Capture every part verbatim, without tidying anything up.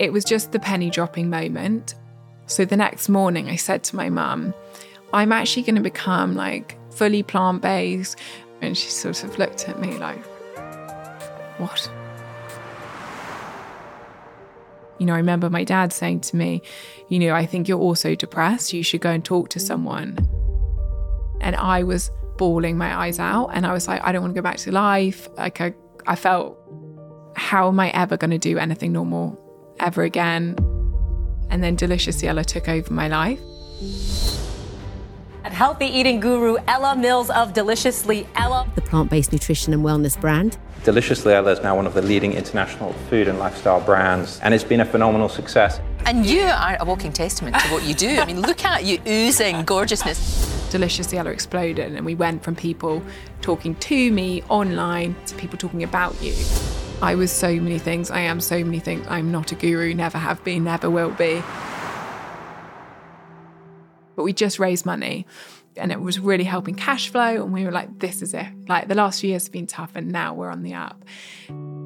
It was just the penny dropping moment. So the next morning I said to my mum, I'm actually going to become like fully plant-based. And she sort of looked at me like, what? You know, I remember my dad saying to me, you know, I think you're also depressed. You should go and talk to someone. And I was bawling my eyes out. And I was like, I don't want to go back to life. Like I, I felt, how am I ever going to do anything normal ever again? And then Deliciously Ella took over my life. And healthy eating guru Ella Mills of Deliciously Ella, the plant-based nutrition and wellness brand. Deliciously Ella is now one of the leading international food and lifestyle brands, and it's been a phenomenal success. And you are a walking testament to what you do. I mean, look at you oozing gorgeousness. Deliciously Ella exploded, and we went from people talking to me online to people talking about you. I was so many things, I am so many things. I'm not a guru, never have been, never will be. But we just raised money and it was really helping cash flow, and we were like, this is it. Like the last few years have been tough and now we're on the up.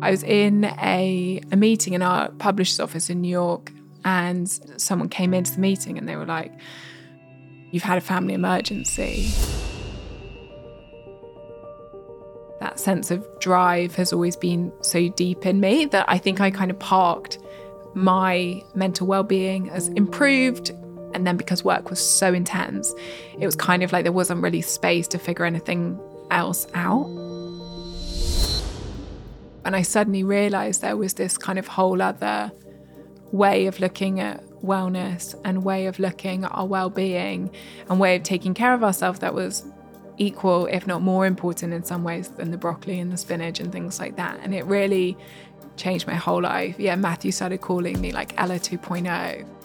I was in a, a meeting in our publisher's office in New York, and someone came into the meeting and they were like, you've had a family emergency. That sense of drive has always been so deep in me that I think I kind of parked my mental well-being as improved. And then because work was so intense, it was kind of like there wasn't really space to figure anything else out. And I suddenly realised there was this kind of whole other way of looking at wellness and way of looking at our well-being and way of taking care of ourselves that was equal, if not more important in some ways, than the broccoli and the spinach and things like that. And it really changed my whole life. Yeah, Matthew started calling me like Ella two point oh.